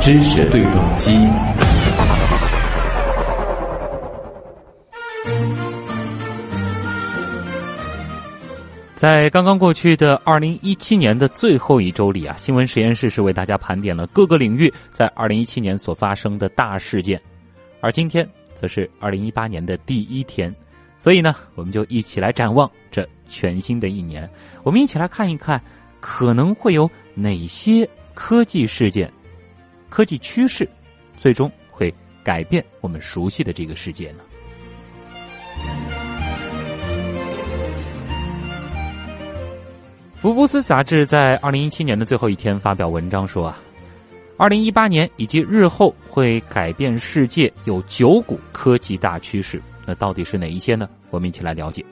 知识对撞机。在刚刚过去的2017年的最后一周里啊，新闻实验室是为大家盘点了各个领域在2017年所发生的大事件，而今天则是2018年的第一天，所以呢，我们就一起来展望这全新的一年。我们一起来看一看，可能会有哪些科技事件、科技趋势，最终会改变我们熟悉的这个世界呢？福布斯杂志在2017年的最后一天发表文章说啊，2018年以及日后会改变世界有9股科技大趋势，那到底是哪一些呢？我们一起来了解。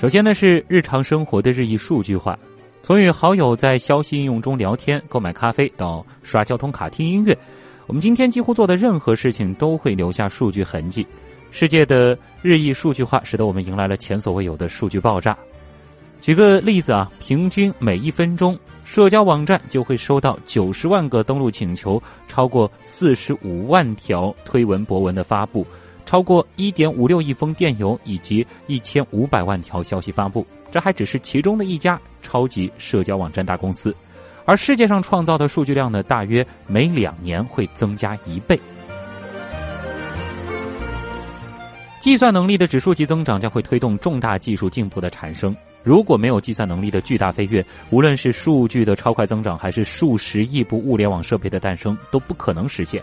首先呢，是日常生活的日益数据化，从与好友在消息应用中聊天、购买咖啡到刷交通卡、听音乐，我们今天几乎做的任何事情都会留下数据痕迹。世界的日益数据化使得我们迎来了前所未有的数据爆炸。举个例子啊，平均每1分钟，社交网站就会收到90万个登录请求，超过45万条推文博文的发布，超过1.56亿封电邮，以及1500万条消息发布。这还只是其中的一家超级社交网站大公司，而世界上创造的数据量呢，大约每2年会增加1倍。计算能力的指数级增长将会推动重大技术进步的产生。如果没有计算能力的巨大飞跃，无论是数据的超快增长，还是数十亿部物联网设备的诞生，都不可能实现。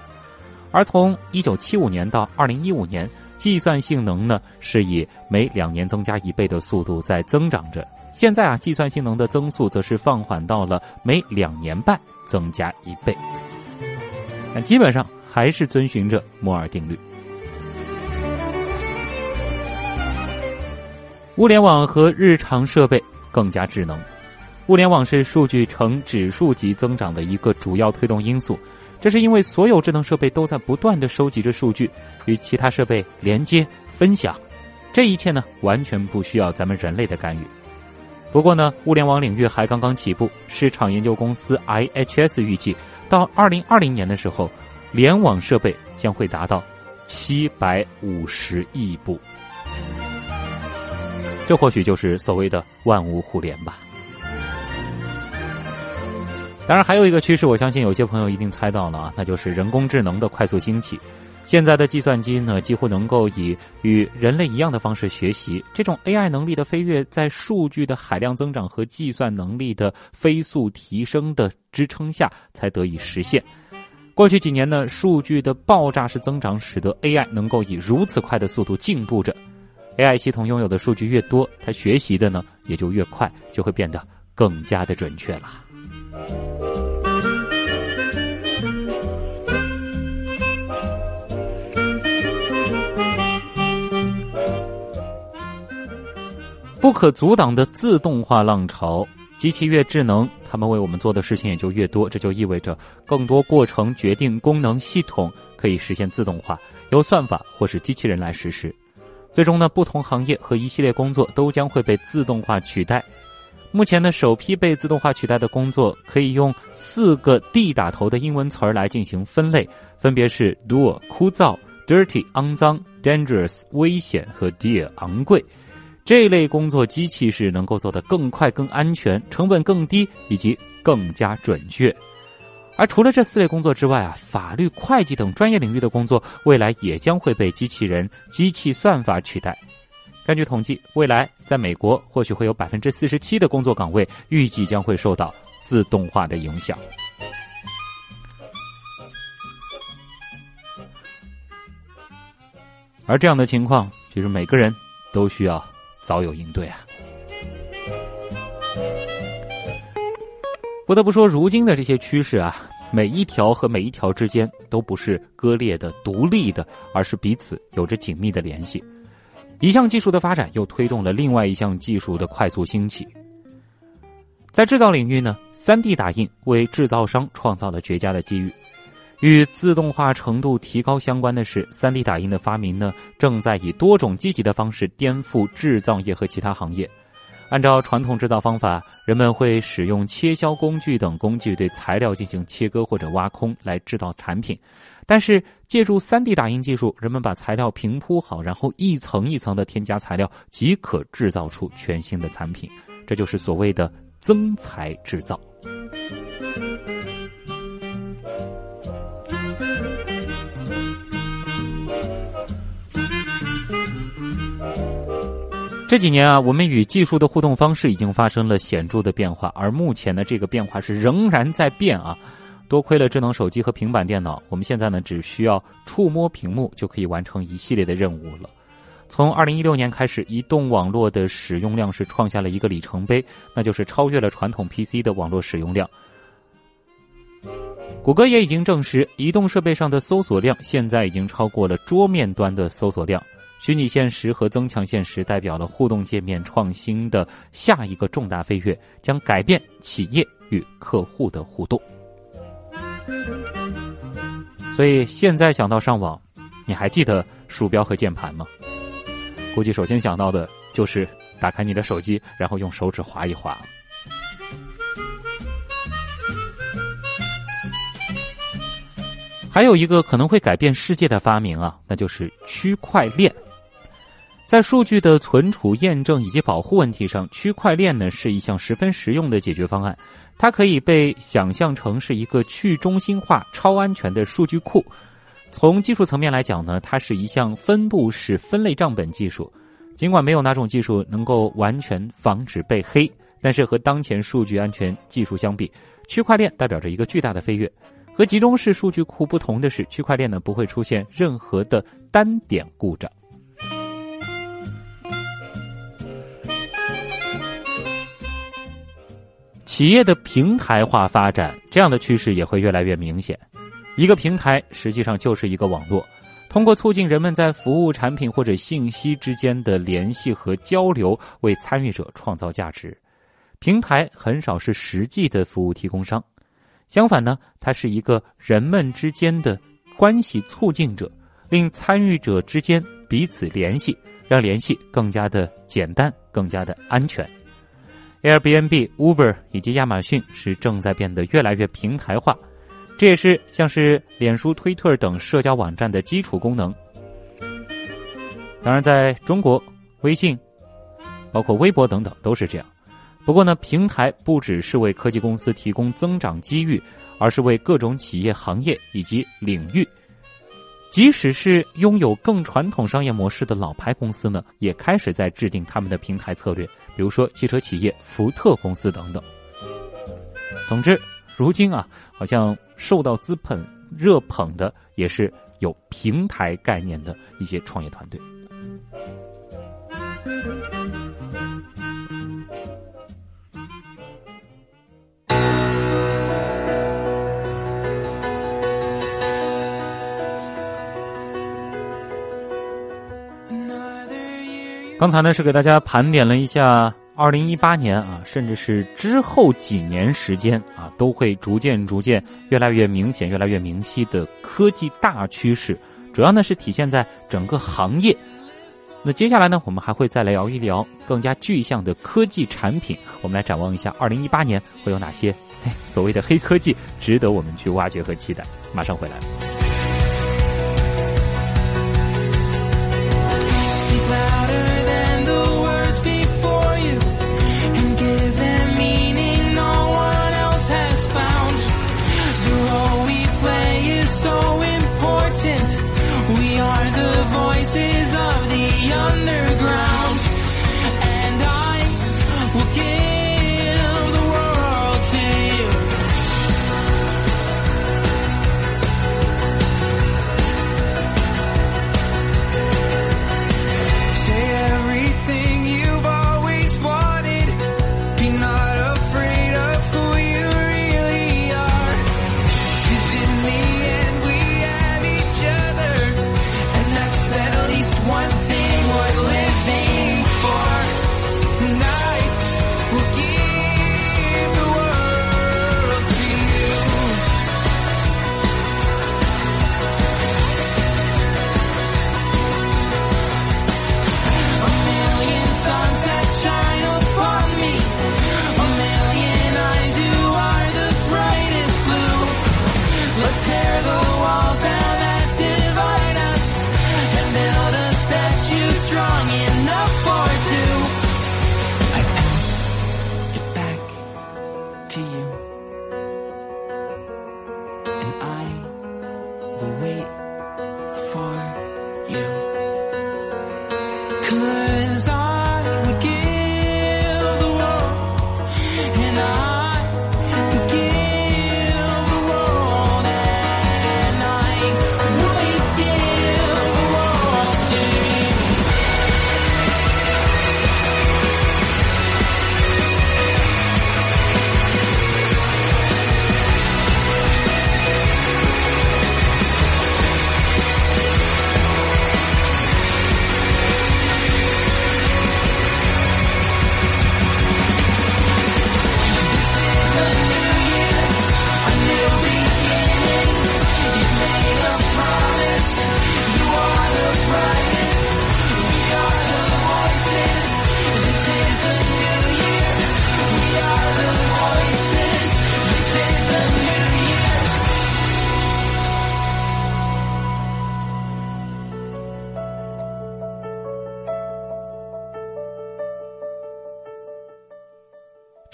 而从1975年到2015年，计算性能呢是以每2年增加1倍的速度在增长着。现在啊，计算性能的增速则是放缓到了每2年半增加1倍。但基本上还是遵循着摩尔定律。物联网和日常设备更加智能。物联网是数据呈指数级增长的一个主要推动因素，这是因为所有智能设备都在不断地收集着数据，与其他设备连接、分享。这一切呢，完全不需要咱们人类的干预。不过呢，物联网领域还刚刚起步。市场研究公司 IHS 预计，到2020年的时候，联网设备将会达到750亿部。这或许就是所谓的万物互联吧。当然还有一个趋势，我相信有些朋友一定猜到了啊，那就是人工智能的快速兴起。现在的计算机呢，几乎能够以与人类一样的方式学习。这种 AI 能力的飞跃，在数据的海量增长和计算能力的飞速提升的支撑下才得以实现。过去几年呢，数据的爆炸式增长使得 AI 能够以如此快的速度进步着。AI 系统拥有的数据越多，它学习的呢也就越快，就会变得更加的准确了。不可阻挡的自动化浪潮，机器越智能，它们为我们做的事情也就越多，这就意味着更多过程决定功能，系统可以实现自动化，由算法或是机器人来实施。最终呢，不同行业和一系列工作都将会被自动化取代。目前呢，首批被自动化取代的工作可以用4个 D 打头的英文词儿来进行分类，分别是 dull 枯燥、 dirty 肮脏、 dangerous 危险和 dear 昂贵。这类工作机器是能够做得更快、更安全、成本更低以及更加准确。而除了这4类工作之外啊，法律、会计等专业领域的工作，未来也将会被机器人、机器算法取代。根据统计，未来在美国或许会有 47% 的工作岗位预计将会受到自动化的影响。而这样的情况，其实每个人都需要早有应对啊。不得不说，如今的这些趋势啊，每一条和每一条之间都不是割裂的、独立的，而是彼此有着紧密的联系。一项技术的发展又推动了另外一项技术的快速兴起。在制造领域呢， 3D 打印为制造商创造了绝佳的机遇。与自动化程度提高相关的是， 3D 打印的发明呢，正在以多种积极的方式颠覆制造业和其他行业。按照传统制造方法，人们会使用切削工具等工具对材料进行切割或者挖空来制造产品。但是借助 3D 打印技术，人们把材料平铺好，然后一层一层的添加材料，即可制造出全新的产品。这就是所谓的增材制造。这几年啊，我们与技术的互动方式已经发生了显著的变化，而目前的这个变化是仍然在变啊。多亏了智能手机和平板电脑，我们现在呢只需要触摸屏幕就可以完成一系列的任务了。从2016年开始，移动网络的使用量是创下了一个里程碑，那就是超越了传统 PC 的网络使用量。谷歌也已经证实，移动设备上的搜索量现在已经超过了桌面端的搜索量。虚拟现实和增强现实代表了互动界面创新的下一个重大飞跃，将改变企业与客户的互动。所以现在想到上网，你还记得鼠标和键盘吗？估计首先想到的就是打开你的手机，然后用手指滑一滑。还有一个可能会改变世界的发明啊，那就是区块链。在数据的存储、验证以及保护问题上，区块链呢是一项十分实用的解决方案。它可以被想象成是一个去中心化、超安全的数据库。从技术层面来讲呢，它是一项分布式分类账本技术。尽管没有哪种技术能够完全防止被黑，但是和当前数据安全技术相比，区块链代表着一个巨大的飞跃。和集中式数据库不同的是，区块链呢不会出现任何的单点故障。企业的平台化发展，这样的趋势也会越来越明显。一个平台实际上就是一个网络，通过促进人们在服务、产品或者信息之间的联系和交流，为参与者创造价值。平台很少是实际的服务提供商，相反呢，它是一个人们之间的关系促进者，令参与者之间彼此联系，让联系更加的简单，更加的安全。Airbnb、Uber 以及亚马逊是正在变得越来越平台化，这也是像是脸书、推特等社交网站的基础功能。当然，在中国，微信、包括微博等等都是这样。不过呢，平台不只是为科技公司提供增长机遇，而是为各种企业、行业以及领域。即使是拥有更传统商业模式的老牌公司呢，也开始在制定他们的平台策略，比如说汽车企业、福特公司等等。总之，如今啊，好像受到资本热捧的也是有平台概念的一些创业团队。刚才呢是给大家盘点了一下2018年啊，甚至是之后几年时间啊，都会逐渐越来越明显、越来越明晰的科技大趋势，主要呢是体现在整个行业。那接下来呢，我们还会再来聊一聊更加具象的科技产品，我们来展望一下2018年会有哪些所谓的黑科技值得我们去挖掘和期待。马上回来。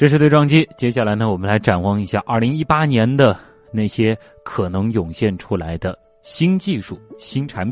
这是对撞机。接下来呢，我们来展望一下2018年的那些可能涌现出来的新技术、新产品。